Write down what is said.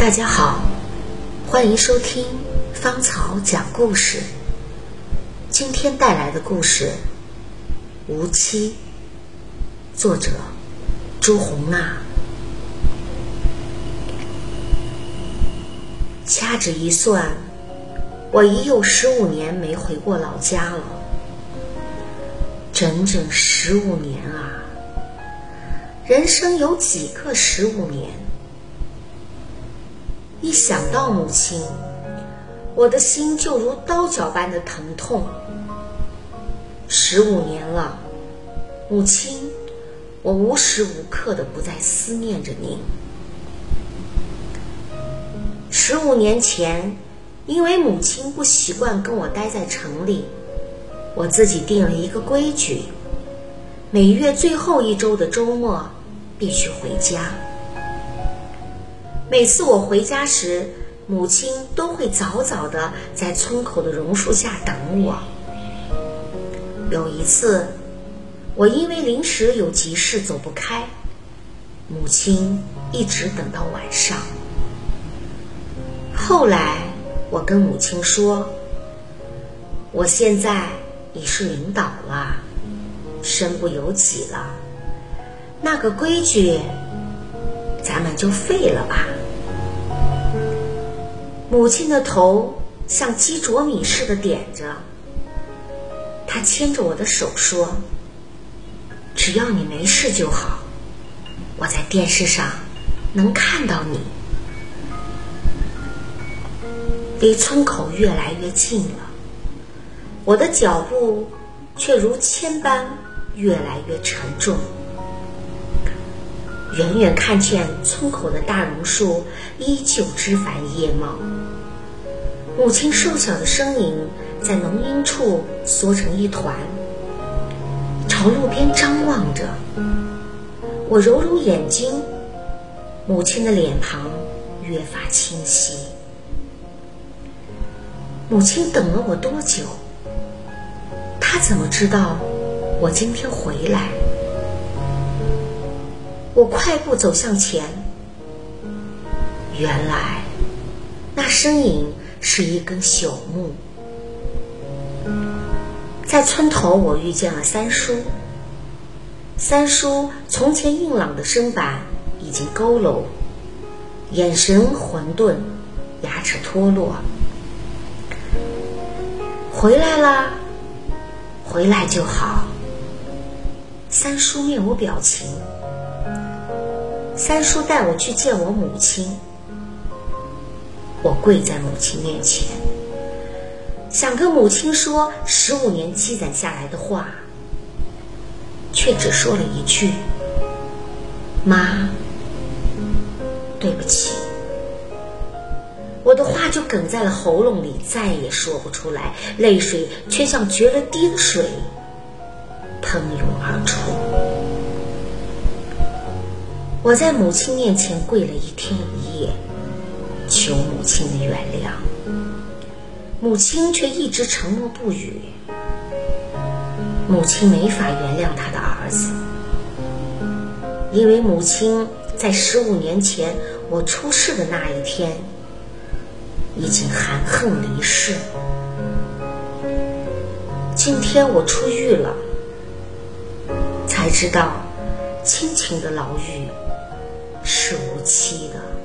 大家好，欢迎收听芳草讲故事。今天带来的故事《无期》，作者朱红娜。掐指一算，我已有15年没回过老家了，整整15年啊！人生有几个15年？一想到母亲，我的心就如刀绞般的疼痛。15年了，母亲，我无时无刻的不再思念着您。15年前，因为母亲不习惯跟我待在城里，我自己定了一个规矩，每月最后一周的周末必须回家。每次我回家时，母亲都会早早的在村口的榕树下等我。有一次，我因为临时有急事走不开，母亲一直等到晚上。后来我跟母亲说，我现在已是领导了，身不由己了，那个规矩咱们就废了吧。母亲的头像鸡啄米似的点着，她牵着我的手说，只要你没事就好，我在电视上能看到你。离村口越来越近了，我的脚步却如铅般越来越沉重。远远看见村口的大榕树依旧枝繁叶茂，母亲瘦小的身影在浓荫处缩成一团，朝路边张望着。我揉揉眼睛，母亲的脸庞越发清晰。母亲等了我多久？她怎么知道我今天回来？我快步走向前，原来那身影是一根朽木。在村头，我遇见了三叔。三叔从前硬朗的身板已经佝偻，眼神混沌，牙齿脱落。回来啦，回来就好。三叔面无表情。三叔带我去见我母亲，我跪在母亲面前，想跟母亲说15年积攒下来的话，却只说了一句：“妈，对不起。”我的话就哽在了喉咙里，再也说不出来，泪水却像决了堤的水，喷涌而出。我在母亲面前跪了1天1夜，求母亲的原谅，母亲却一直沉默不语。母亲没法原谅她的儿子，因为母亲在15年前我出事的那一天，已经含恨离世。今天我出狱了，才知道亲情的牢狱是无期的。